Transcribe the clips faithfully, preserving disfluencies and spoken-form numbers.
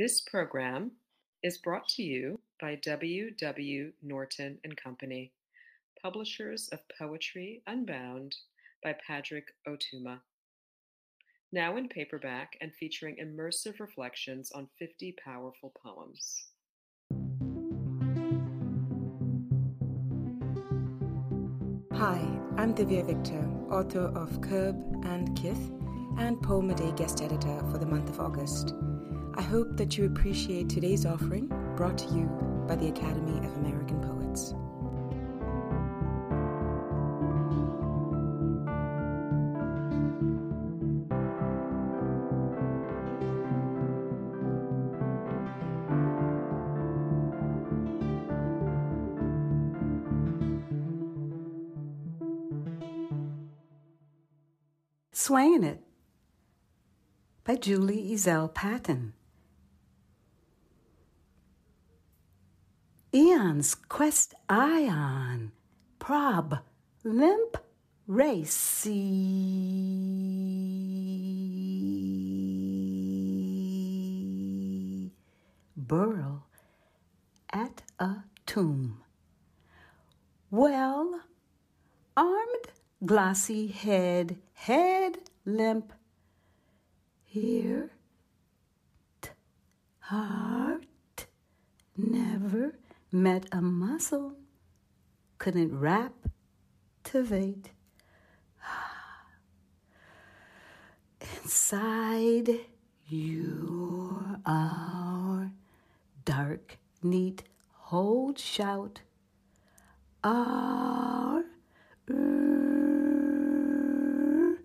This program is brought to you by W W Norton and Company, publishers of Poetry Unbound by Pádraig Ó Tuama. Now in paperback and featuring immersive reflections on fifty powerful poems. Hi, I'm Divya Victor, author of Curb and Kith and Poem-a-Day guest editor for the month of August. I hope that you appreciate today's offering, brought to you by the Academy of American Poets. Swangin' It by Julie Ezelle-Patton. Eon's quest ion, prob, limp, racy, burl at a tomb. Well, armed, glossy head, head limp, heart, heart, never met a muscle, couldn't raptivate. Inside you are dark, neat, hold shout. Our er,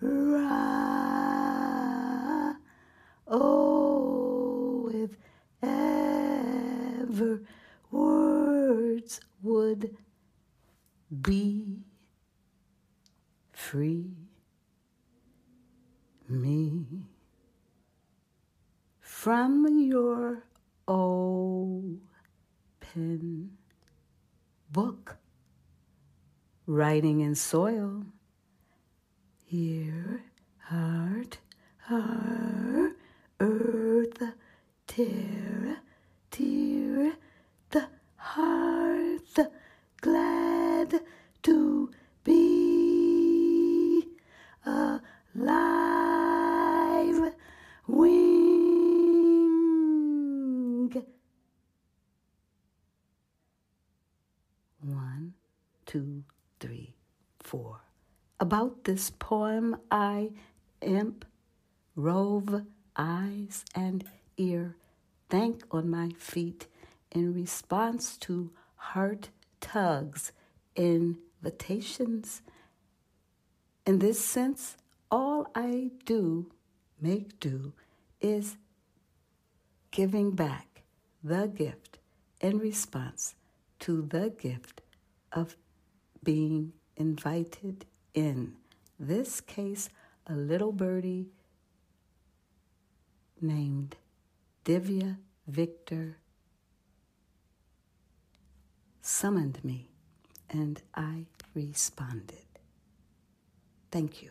ra, oh, if ever words would be free, me from your open book, writing in soil, ear, heart, her, earth, tear, tear, the hearth, glad to be alive, wing. One, two, three, four. About this poem I imp, rove, eyes and ear, thank on my feet, in response to heart tugs, invitations. In this sense, all I do, make do, is giving back the gift in response to the gift of being invited in. This case, a little birdie named Divya Victor summoned me, and I responded. Thank you.